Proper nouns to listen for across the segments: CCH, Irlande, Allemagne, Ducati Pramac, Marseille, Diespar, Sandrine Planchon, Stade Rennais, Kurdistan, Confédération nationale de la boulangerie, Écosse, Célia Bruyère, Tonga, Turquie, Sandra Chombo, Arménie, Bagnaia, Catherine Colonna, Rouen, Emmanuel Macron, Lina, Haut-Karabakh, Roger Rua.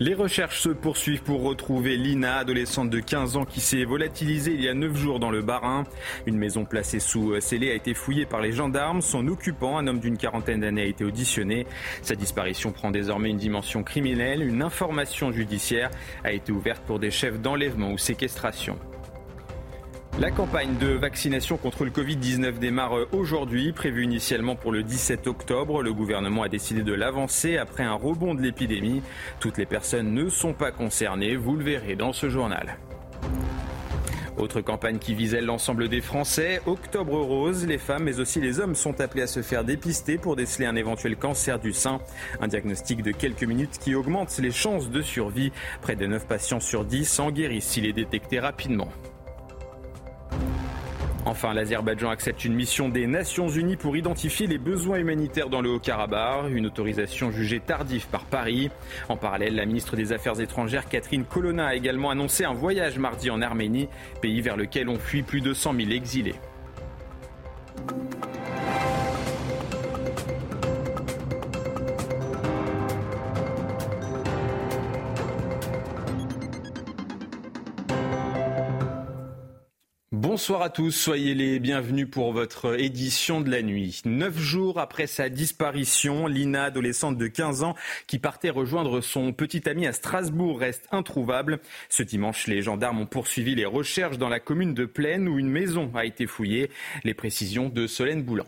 Les recherches se poursuivent pour retrouver Lina, adolescente de 15 ans qui s'est volatilisée il y a 9 jours dans le Bas-Rhin. Une maison placée sous scellé a été fouillée par les gendarmes. Son occupant, un homme d'une quarantaine d'années, a été auditionné. Sa disparition prend désormais une dimension criminelle. Une information judiciaire a été ouverte pour des chefs d'enlèvement ou séquestration. La campagne de vaccination contre le Covid-19 démarre aujourd'hui, prévue initialement pour le 17 octobre. Le gouvernement a décidé de l'avancer après un rebond de l'épidémie. Toutes les personnes ne sont pas concernées, vous le verrez dans ce journal. Autre campagne qui visait l'ensemble des Français, Octobre Rose. Les femmes mais aussi les hommes sont appelés à se faire dépister pour déceler un éventuel cancer du sein. Un diagnostic de quelques minutes qui augmente les chances de survie. Près de 9 patients sur 10 en guérissent s'il est détecté rapidement. Enfin, l'Azerbaïdjan accepte une mission des Nations Unies pour identifier les besoins humanitaires dans le Haut-Karabakh, une autorisation jugée tardive par Paris. En parallèle, la ministre des Affaires étrangères, Catherine Colonna, a également annoncé un voyage mardi en Arménie, pays vers lequel ont fui plus de 100 000 exilés. Bonsoir à tous, soyez les bienvenus pour votre édition de la nuit. 9 jours après sa disparition, Lina, adolescente de 15 ans, qui partait rejoindre son petit ami à Strasbourg, reste introuvable. Ce dimanche, les gendarmes ont poursuivi les recherches dans la commune de Plaine où une maison a été fouillée. Les précisions de Solène Boulan.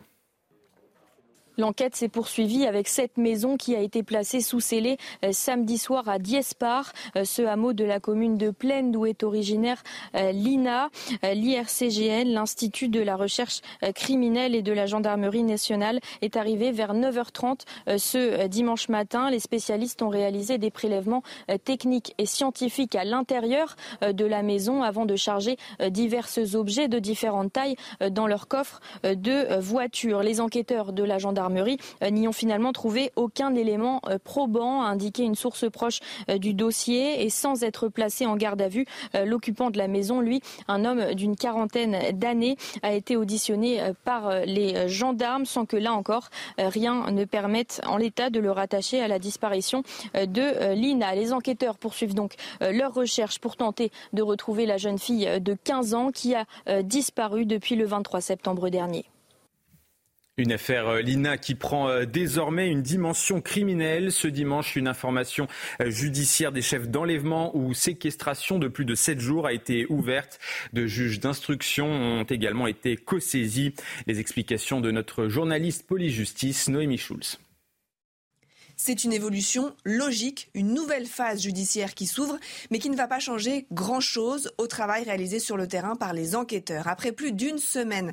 L'enquête s'est poursuivie avec cette maison qui a été placée sous scellé samedi soir à Diespar, ce hameau de la commune de Plaine d'où est originaire Lina. L'IRCGN, l'Institut de la recherche criminelle et de la gendarmerie nationale, est arrivé vers 9h30 ce dimanche matin. Les spécialistes ont réalisé des prélèvements techniques et scientifiques à l'intérieur de la maison avant de charger divers objets de différentes tailles dans leur coffre de voiture. Les enquêteurs de la gendarmerie n'y ont finalement trouvé aucun élément probant, a indiqué une source proche du dossier. Et sans être placé en garde à vue, l'occupant de la maison, lui, un homme d'une quarantaine d'années, a été auditionné par les gendarmes sans que, là encore, rien ne permette en l'état de le rattacher à la disparition de Lina. Les enquêteurs poursuivent donc leurs recherches pour tenter de retrouver la jeune fille de 15 ans qui a disparu depuis le 23 septembre dernier. Une affaire Lina qui prend désormais une dimension criminelle. Ce dimanche, une information judiciaire des chefs d'enlèvement ou séquestration de plus de 7 jours a été ouverte. De juges d'instruction ont également été co-saisis. Les explications de notre journaliste police-justice, Noémie Schulz. C'est une évolution logique, une nouvelle phase judiciaire qui s'ouvre, mais qui ne va pas changer grand-chose au travail réalisé sur le terrain par les enquêteurs. Après plus d'une semaine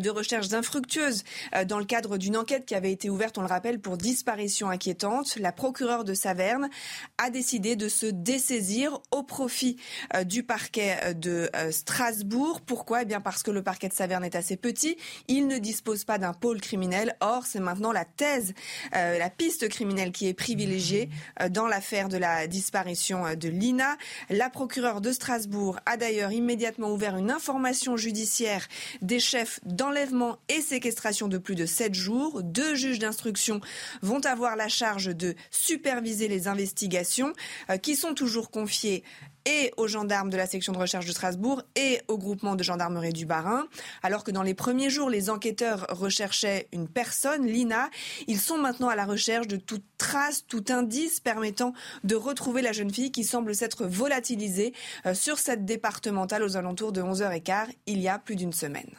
de recherches infructueuses dans le cadre d'une enquête qui avait été ouverte, on le rappelle, pour disparition inquiétante, la procureure de Saverne a décidé de se dessaisir au profit du parquet de Strasbourg. Pourquoi ? Eh bien parce que le parquet de Saverne est assez petit, il ne dispose pas d'un pôle criminel. Or, c'est maintenant la thèse, la piste criminelle qui est privilégiée dans l'affaire de la disparition de Lina. La procureure de Strasbourg a d'ailleurs immédiatement ouvert une information judiciaire des chefs d'enlèvement et séquestration de plus de 7 jours. 2 juges d'instruction vont avoir la charge de superviser les investigations qui sont toujours confiées et aux gendarmes de la section de recherche de Strasbourg et au groupement de gendarmerie du Bas-Rhin. Alors que dans les premiers jours, les enquêteurs recherchaient une personne, Lina, ils sont maintenant à la recherche de toute trace, tout indice permettant de retrouver la jeune fille qui semble s'être volatilisée sur cette départementale aux alentours de 11h15 il y a plus d'une semaine.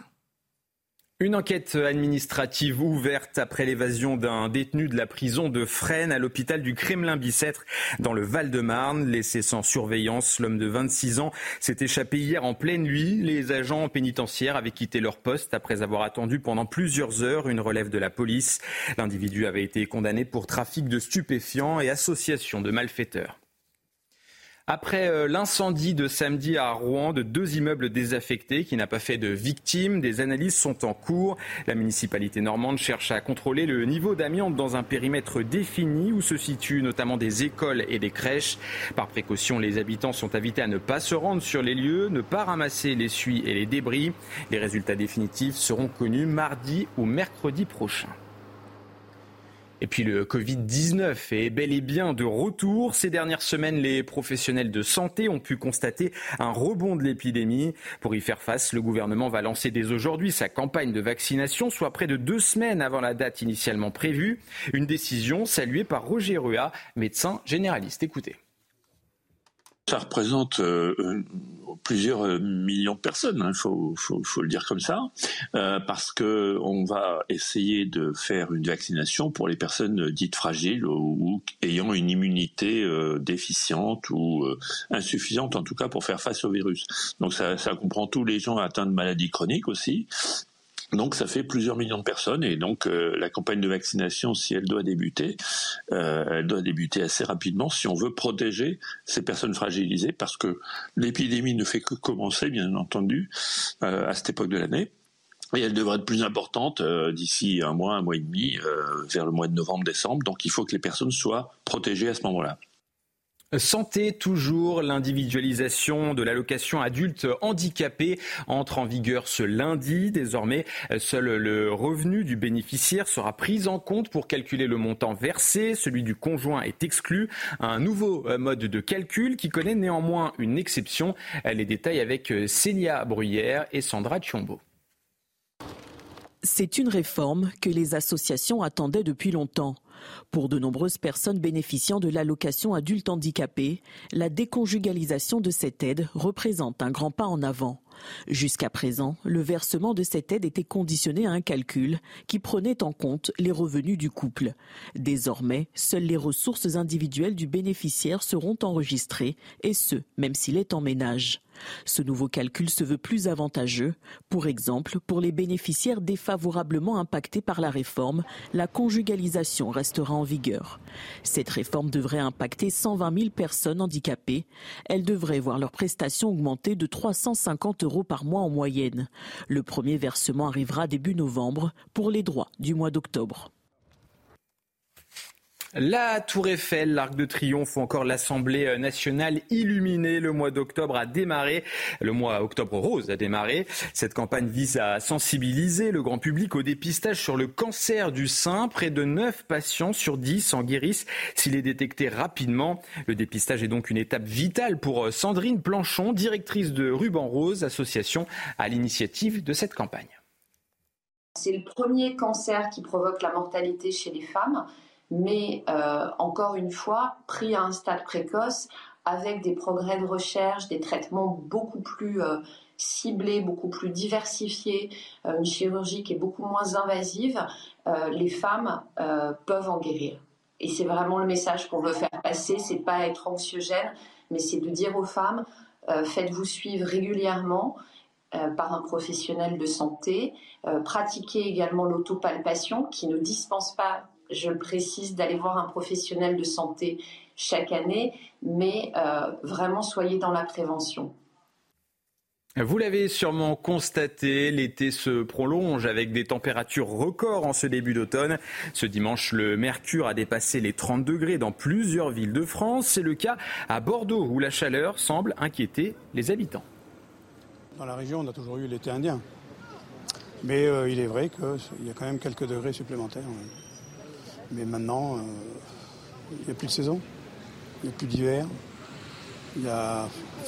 Une enquête administrative ouverte après l'évasion d'un détenu de la prison de Fresnes à l'hôpital du Kremlin-Bicêtre dans le Val-de-Marne. Laissé sans surveillance, l'homme de 26 ans s'est échappé hier en pleine nuit. Les agents pénitentiaires avaient quitté leur poste après avoir attendu pendant plusieurs heures une relève de la police. L'individu avait été condamné pour trafic de stupéfiants et association de malfaiteurs. Après l'incendie de samedi à Rouen de deux immeubles désaffectés qui n'a pas fait de victimes, des analyses sont en cours. La municipalité normande cherche à contrôler le niveau d'amiante dans un périmètre défini où se situent notamment des écoles et des crèches. Par précaution, les habitants sont invités à ne pas se rendre sur les lieux, ne pas ramasser les suies et les débris. Les résultats définitifs seront connus mardi ou mercredi prochain. Et puis le Covid-19 est bel et bien de retour. Ces dernières semaines, les professionnels de santé ont pu constater un rebond de l'épidémie. Pour y faire face, le gouvernement va lancer dès aujourd'hui sa campagne de vaccination, soit près de 2 semaines avant la date initialement prévue. Une décision saluée par Roger Rua, médecin généraliste. Écoutez. Ça représente plusieurs millions de personnes, il faut le dire comme ça, parce que on va essayer de faire une vaccination pour les personnes dites fragiles ou ayant une immunité déficiente ou insuffisante, en tout cas pour faire face au virus. Donc ça comprend tous les gens atteints de maladies chroniques aussi. Donc ça fait plusieurs millions de personnes et donc la campagne de vaccination, si elle doit débuter, assez rapidement si on veut protéger ces personnes fragilisées parce que l'épidémie ne fait que commencer, bien entendu, à cette époque de l'année. Et elle devrait être plus importante d'ici un mois et demi, vers le mois de novembre-décembre. Donc il faut que les personnes soient protégées à ce moment-là. Santé, toujours, l'individualisation de l'allocation adulte handicapé entre en vigueur ce lundi. Désormais, seul le revenu du bénéficiaire sera pris en compte pour calculer le montant versé. Celui du conjoint est exclu. Un nouveau mode de calcul qui connaît néanmoins une exception. Les détails avec Célia Bruyère et Sandra Chombo. C'est une réforme que les associations attendaient depuis longtemps. Pour de nombreuses personnes bénéficiant de l'allocation adulte handicapé, la déconjugalisation de cette aide représente un grand pas en avant. Jusqu'à présent, le versement de cette aide était conditionné à un calcul qui prenait en compte les revenus du couple. Désormais, seules les ressources individuelles du bénéficiaire seront enregistrées, et ce, même s'il est en ménage. Ce nouveau calcul se veut plus avantageux, pour exemple pour les bénéficiaires défavorablement impactés par la réforme, la conjugalisation restera en vigueur. Cette réforme devrait impacter 120 000 personnes handicapées. Elles devraient voir leurs prestations augmenter de 350 € par mois en moyenne. Le premier versement arrivera début novembre pour les droits du mois d'octobre. La Tour Eiffel, l'Arc de Triomphe ou encore l'Assemblée nationale illuminée. Le mois d'octobre a démarré. Le mois octobre rose a démarré. Cette campagne vise à sensibiliser le grand public au dépistage sur le cancer du sein. Près de 9 patients sur 10 en guérissent s'il est détecté rapidement. Le dépistage est donc une étape vitale pour Sandrine Planchon, directrice de Ruban Rose, association à l'initiative de cette campagne. C'est le premier cancer qui provoque la mortalité chez les femmes. Mais encore une fois, pris à un stade précoce, avec des progrès de recherche, des traitements beaucoup plus ciblés, beaucoup plus diversifiés, une chirurgie qui est beaucoup moins invasive, les femmes peuvent en guérir. Et c'est vraiment le message qu'on veut faire passer, c'est pas être anxiogène, mais c'est de dire aux femmes, faites-vous suivre régulièrement, par un professionnel de santé, pratiquez également l'autopalpation qui ne dispense pas, je le précise, d'aller voir un professionnel de santé chaque année, mais vraiment soyez dans la prévention. Vous l'avez sûrement constaté, l'été se prolonge avec des températures records en ce début d'automne. Ce dimanche, le mercure a dépassé les 30 degrés dans plusieurs villes de France. C'est le cas à Bordeaux où la chaleur semble inquiéter les habitants. Dans la région, on a toujours eu l'été indien. Mais il est vrai qu'il y a quand même quelques degrés supplémentaires. Mais maintenant, il n'y a plus de saison, il n'y a plus d'hiver.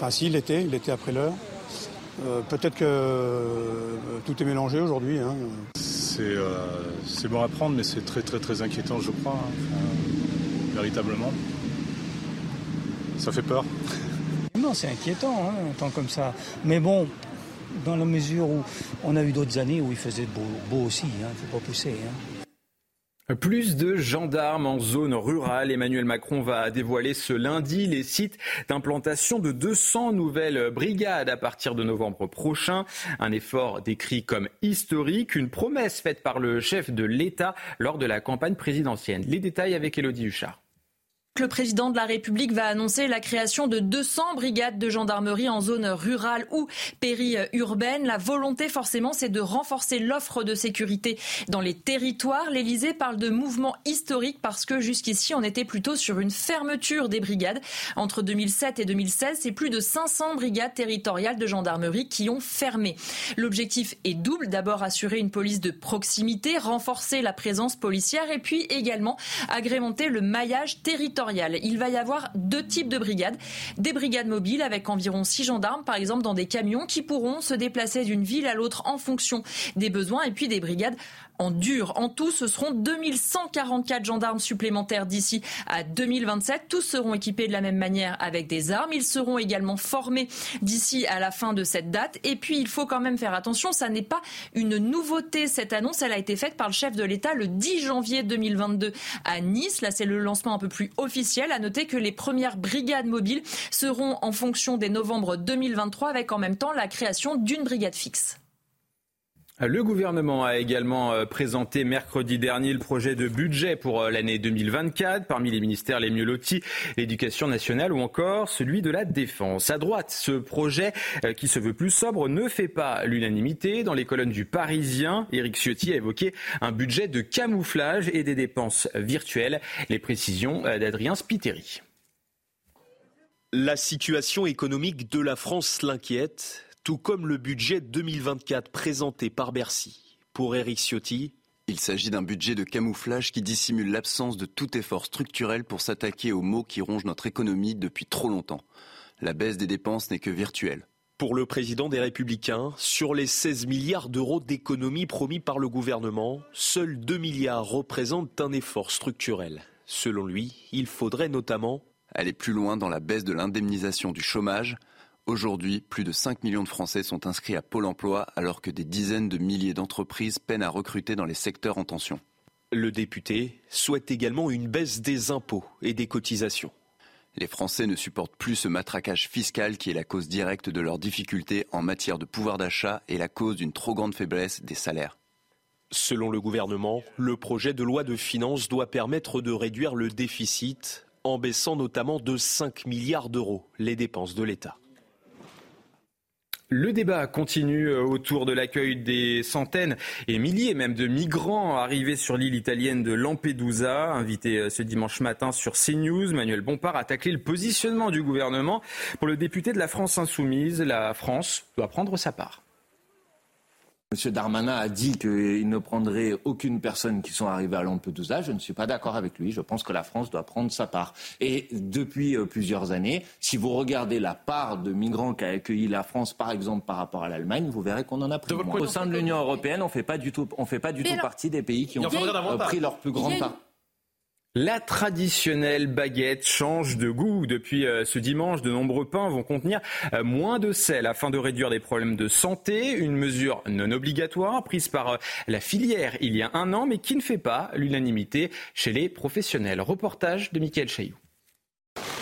Si, l'été après l'heure. Peut-être que tout est mélangé aujourd'hui. Hein. C'est bon à prendre, mais c'est très très très inquiétant, je crois, véritablement. Ça fait peur. Non, c'est inquiétant, hein, un temps comme ça. Mais bon, dans la mesure où on a eu d'autres années où il faisait beau aussi, hein, faut pas pousser. Hein. Plus de gendarmes en zone rurale. Emmanuel Macron va dévoiler ce lundi les sites d'implantation de 200 nouvelles brigades à partir de novembre prochain. Un effort décrit comme historique, une promesse faite par le chef de l'État lors de la campagne présidentielle. Les détails avec Élodie Huchard. Le président de la République va annoncer la création de 200 brigades de gendarmerie en zone rurale ou périurbaine. La volonté, forcément, c'est de renforcer l'offre de sécurité dans les territoires. L'Élysée parle de mouvement historique parce que jusqu'ici, on était plutôt sur une fermeture des brigades. Entre 2007 et 2016, c'est plus de 500 brigades territoriales de gendarmerie qui ont fermé. L'objectif est double. D'abord, assurer une police de proximité, renforcer la présence policière et puis également agrémenter le maillage territorial. Il va y avoir deux types de brigades. Des brigades mobiles avec environ 6 gendarmes, par exemple, dans des camions qui pourront se déplacer d'une ville à l'autre en fonction des besoins. Et puis des brigades en dur. En tout, ce seront 2144 gendarmes supplémentaires d'ici à 2027. Tous seront équipés de la même manière avec des armes. Ils seront également formés d'ici à la fin de cette date. Et puis, il faut quand même faire attention. Ça n'est pas une nouveauté. Cette annonce, elle a été faite par le chef de l'État le 10 janvier 2022 à Nice. Là, c'est le lancement un peu plus officiel. À noter que les premières brigades mobiles seront en fonction dès novembre 2023 avec en même temps la création d'une brigade fixe. Le gouvernement a également présenté mercredi dernier le projet de budget pour l'année 2024. Parmi les ministères les mieux lotis, l'éducation nationale ou encore celui de la défense. À droite, ce projet qui se veut plus sobre ne fait pas l'unanimité. Dans les colonnes du Parisien, Éric Ciotti a évoqué un budget de camouflage et des dépenses virtuelles. Les précisions d'Adrien Spiteri. La situation économique de la France l'inquiète. Tout comme le budget 2024 présenté par Bercy. Pour Éric Ciotti, il s'agit d'un budget de camouflage qui dissimule l'absence de tout effort structurel pour s'attaquer aux maux qui rongent notre économie depuis trop longtemps. La baisse des dépenses n'est que virtuelle. Pour le président des Républicains, sur les 16 milliards d'euros d'économies promis par le gouvernement, seuls 2 milliards représentent un effort structurel. Selon lui, il faudrait notamment aller plus loin dans la baisse de l'indemnisation du chômage. Aujourd'hui, plus de 5 millions de Français sont inscrits à Pôle emploi alors que des dizaines de milliers d'entreprises peinent à recruter dans les secteurs en tension. Le député souhaite également une baisse des impôts et des cotisations. Les Français ne supportent plus ce matraquage fiscal qui est la cause directe de leurs difficultés en matière de pouvoir d'achat et la cause d'une trop grande faiblesse des salaires. Selon le gouvernement, le projet de loi de finances doit permettre de réduire le déficit en baissant notamment de 5 milliards d'euros les dépenses de l'État. Le débat continue autour de l'accueil des centaines et milliers même de migrants arrivés sur l'île italienne de Lampedusa. Invité ce dimanche matin sur CNews, Manuel Bompard a taclé le positionnement du gouvernement. Pour le député de la France insoumise, la France doit prendre sa part. Monsieur Darmanin a dit qu'il ne prendrait aucune personne qui sont arrivées à Lampedusa. Je ne suis pas d'accord avec lui. Je pense que la France doit prendre sa part. Et depuis plusieurs années, si vous regardez la part de migrants qu'a accueilli la France, par exemple, par rapport à l'Allemagne, vous verrez qu'on en a pris moins. Au sein de l'Union européenne, on ne fait pas du tout partie des pays qui ont pris leur plus grande part. La traditionnelle baguette change de goût. Depuis ce dimanche, de nombreux pains vont contenir moins de sel afin de réduire des problèmes de santé. Une mesure non obligatoire prise par la filière il y a un an, mais qui ne fait pas l'unanimité chez les professionnels. Reportage de Michael Chailloux.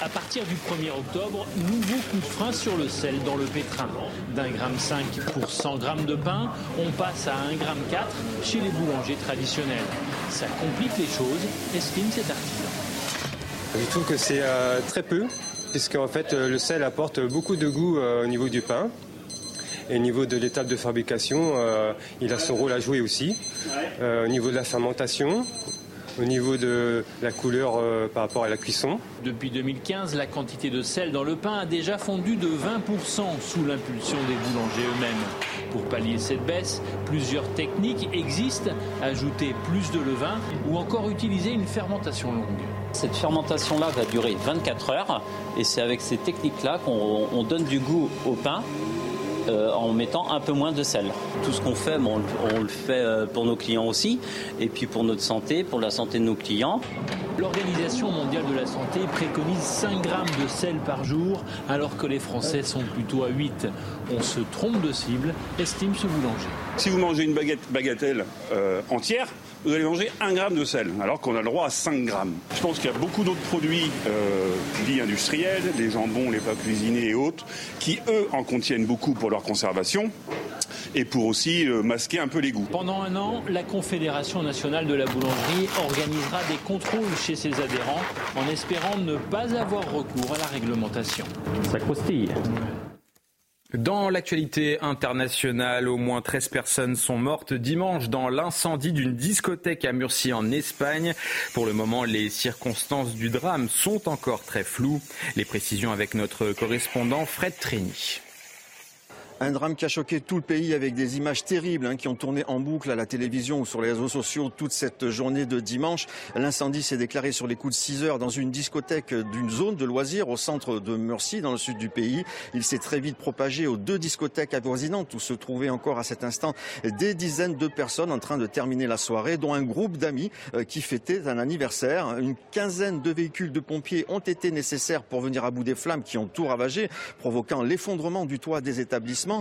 À partir du 1er octobre, nouveau coup de frein sur le sel dans le pétrin. D'1,5 g pour 100 g de pain, on passe à 1,4 g chez les boulangers traditionnels. Ça complique les choses, estime cet artisan. Je trouve que c'est très peu, puisque en fait, le sel apporte beaucoup de goût au niveau du pain. Et au niveau de l'étape de fabrication, il a son rôle à jouer aussi. Au niveau de la fermentation, au niveau de la couleur par rapport à la cuisson. Depuis 2015, la quantité de sel dans le pain a déjà fondu de 20% sous l'impulsion des boulangers eux-mêmes. Pour pallier cette baisse, plusieurs techniques existent. Ajouter plus de levain ou encore utiliser une fermentation longue. Cette fermentation-là va durer 24 heures et c'est avec ces techniques-là qu'on donne du goût au pain en mettant un peu moins de sel. Tout ce qu'on fait, on le fait pour nos clients aussi, et puis pour notre santé, pour la santé de nos clients. L'Organisation mondiale de la santé préconise 5 grammes de sel par jour, alors que les Français sont plutôt à 8. On se trompe de cible, estime ce boulanger. Si vous mangez une bagatelle entière, vous allez manger 1 gramme de sel, alors qu'on a le droit à 5 grammes. Je pense qu'il y a beaucoup d'autres produits dits industriels, les jambons, les plats cuisinés et autres, qui, eux, en contiennent beaucoup pour leur conservation et pour aussi masquer un peu les goûts. Pendant un an, la Confédération nationale de la boulangerie organisera des contrôles chez ses adhérents en espérant ne pas avoir recours à la réglementation. Ça croustille. Dans l'actualité internationale, au moins 13 personnes sont mortes dimanche dans l'incendie d'une discothèque à Murcie en Espagne. Pour le moment, les circonstances du drame sont encore très floues. Les précisions avec notre correspondant Fred Trini. Un drame qui a choqué tout le pays avec des images terribles qui ont tourné en boucle à la télévision ou sur les réseaux sociaux toute cette journée de dimanche. L'incendie s'est déclaré sur les coups de 6 heures dans une discothèque d'une zone de loisirs au centre de Murcie, dans le sud du pays. Il s'est très vite propagé aux 2 discothèques avoisinantes où se trouvaient encore à cet instant des dizaines de personnes en train de terminer la soirée, dont un groupe d'amis qui fêtait un anniversaire. Une quinzaine de véhicules de pompiers ont été nécessaires pour venir à bout des flammes qui ont tout ravagé, provoquant l'effondrement du toit des établissements.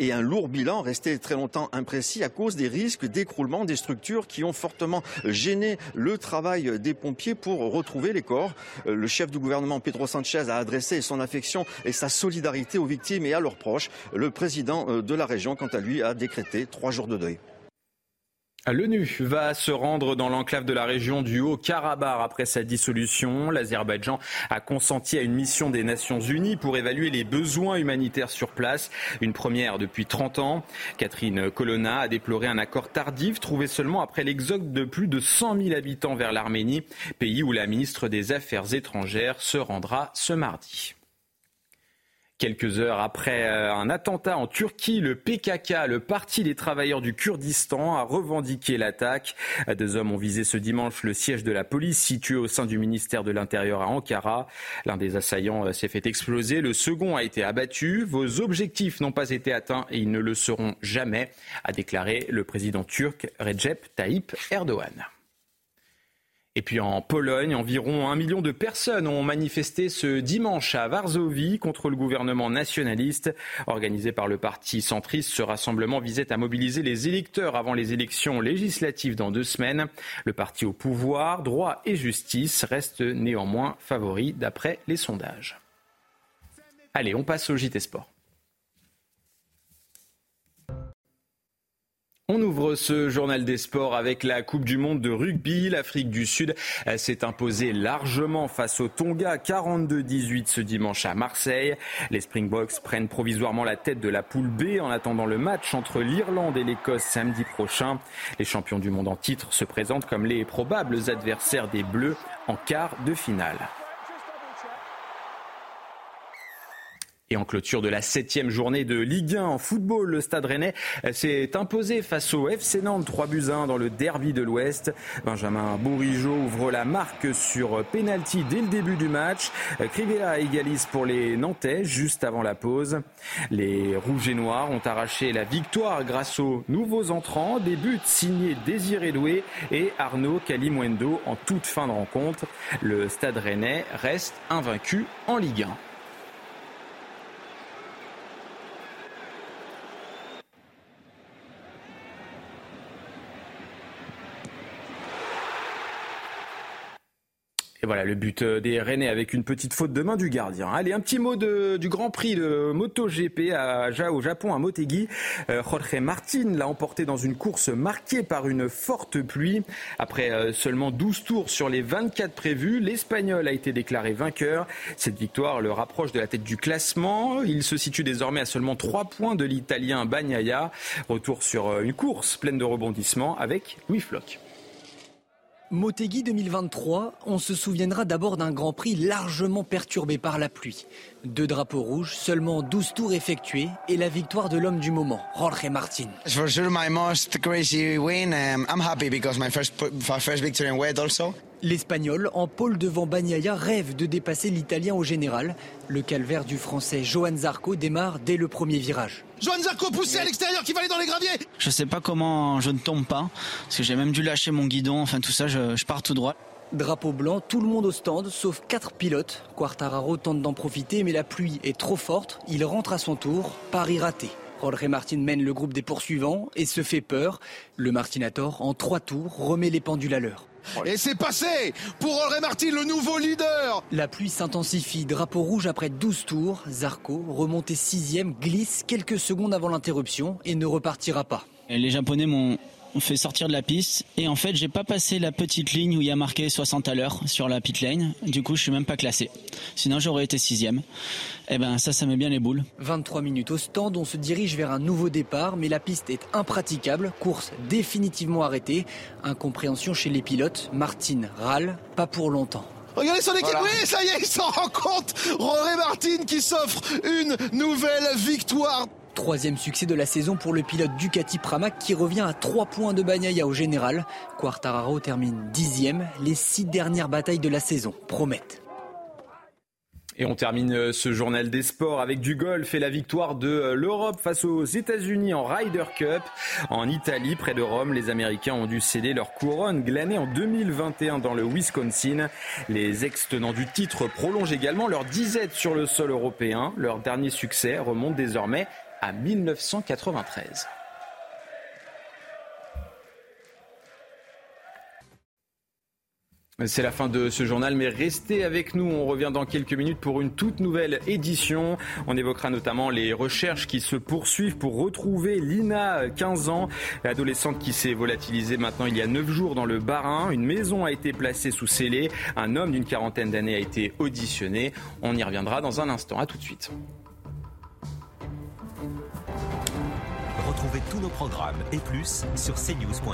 Et un lourd bilan resté très longtemps imprécis à cause des risques d'écroulement des structures qui ont fortement gêné le travail des pompiers pour retrouver les corps. Le chef du gouvernement Pedro Sanchez a adressé son affection et sa solidarité aux victimes et à leurs proches. Le président de la région, quant à lui, a décrété 3 jours de deuil. L'ONU va se rendre dans l'enclave de la région du Haut-Karabakh après sa dissolution. L'Azerbaïdjan a consenti à une mission des Nations Unies pour évaluer les besoins humanitaires sur place. Une première depuis 30 ans. Catherine Colonna a déploré un accord tardif trouvé seulement après l'exode de plus de 100 000 habitants vers l'Arménie, pays où la ministre des Affaires étrangères se rendra ce mardi. Quelques heures après un attentat en Turquie, le PKK, le Parti des travailleurs du Kurdistan, a revendiqué l'attaque. 2 hommes ont visé ce dimanche le siège de la police situé au sein du ministère de l'Intérieur à Ankara. L'un des assaillants s'est fait exploser, le second a été abattu. Vos objectifs n'ont pas été atteints et ils ne le seront jamais, a déclaré le président turc Recep Tayyip Erdogan. Et puis en Pologne, environ 1 million de personnes ont manifesté ce dimanche à Varsovie contre le gouvernement nationaliste. Organisé par le parti centriste, ce rassemblement visait à mobiliser les électeurs avant les élections législatives dans 2 semaines. Le parti au pouvoir, Droit et Justice, reste néanmoins favori d'après les sondages. Allez, on passe au JT Sport. On ouvre ce journal des sports avec la Coupe du Monde de rugby. L'Afrique du Sud s'est imposée largement face au Tonga, 42-18 ce dimanche à Marseille. Les Springboks prennent provisoirement la tête de la poule B en attendant le match entre l'Irlande et l'Écosse samedi prochain. Les champions du monde en titre se présentent comme les probables adversaires des Bleus en quart de finale. Et en clôture de la 7e journée de Ligue 1 en football, le Stade Rennais s'est imposé face au FC Nantes 3-1 dans le derby de l'Ouest. Benjamin Bourigeaud ouvre la marque sur pénalty dès le début du match. Crivella égalise pour les Nantais juste avant la pause. Les Rouges et Noirs ont arraché la victoire grâce aux nouveaux entrants. Des buts signés Désiré Doué et Arnaud Kalimwendo en toute fin de rencontre. Le Stade Rennais reste invaincu en Ligue 1. Voilà le but des Rennais avec une petite faute de main du gardien. Allez, un petit mot du Grand Prix de MotoGP au Japon, à Motegi. Jorge Martin l'a emporté dans une course marquée par une forte pluie. Après seulement 12 tours sur les 24 prévus, l'Espagnol a été déclaré vainqueur. Cette victoire le rapproche de la tête du classement. Il se situe désormais à seulement 3 points de l'Italien Bagnaia. Retour sur une course pleine de rebondissements avec Louis Floch. Motegi 2023, on se souviendra d'abord d'un Grand Prix largement perturbé par la pluie. 2 drapeaux rouges, seulement 12 tours effectués et la victoire de l'homme du moment, Jorge Martin. For sure my most crazy win. I'm happy because my first victory in wet also. L'Espagnol, en pôle devant Bagnaia, rêve de dépasser l'Italien au général. Le calvaire du Français Johan Zarco démarre dès le premier virage. Johan Zarco poussé à l'extérieur qui va aller dans les graviers. Je ne sais pas comment je ne tombe pas, parce que j'ai même dû lâcher mon guidon, enfin tout ça, je pars tout droit. Drapeau blanc, tout le monde au stand, sauf 4 pilotes. Quartararo tente d'en profiter, mais la pluie est trop forte. Il rentre à son tour, pari raté. Jorge Martin mène le groupe des poursuivants et se fait peur. Le Martinator, en 3 tours, remet les pendules à l'heure. Et c'est passé pour Jorge Martin, le nouveau leader. La pluie s'intensifie, drapeau rouge après 12 tours. Zarco, remonté 6ème, glisse quelques secondes avant l'interruption et ne repartira pas. Et les Japonais m'ont fait sortir de la piste et en fait j'ai pas passé la petite ligne où il y a marqué 60 à l'heure sur la pit lane. Du coup je suis même pas classé, sinon j'aurais été 6ème. Et ben ça met bien les boules. 23 minutes au stand, on se dirige vers un nouveau départ mais la piste est impraticable, course définitivement arrêtée. Incompréhension chez les pilotes, Martin râle, pas pour longtemps. Regardez son équipe, voilà. Oui, ça y est, il s'en rend compte. Rory Martin qui s'offre une nouvelle victoire. 3e succès de la saison pour le pilote Ducati Pramac qui revient à 3 points de Bagnaia au général. Quartararo termine 10e. Les 6 dernières batailles de la saison promettent. Et on termine ce journal des sports avec du golf et la victoire de l'Europe face aux États-Unis en Ryder Cup. En Italie, près de Rome, les Américains ont dû céder leur couronne glanée en 2021 dans le Wisconsin. Les ex-tenants du titre prolongent également leur disette sur le sol européen. Leur dernier succès remonte désormais à 1993. C'est la fin de ce journal, mais restez avec nous. On revient dans quelques minutes pour une toute nouvelle édition. On évoquera notamment les recherches qui se poursuivent pour retrouver Lina, 15 ans, l'adolescente qui s'est volatilisée maintenant il y a 9 jours dans le Bas-Rhin. Une maison a été placée sous scellé. Un homme d'une 40aine d'années a été auditionné. On y reviendra dans un instant. À tout de suite. Retrouvez tous nos programmes et plus sur cnews.fr.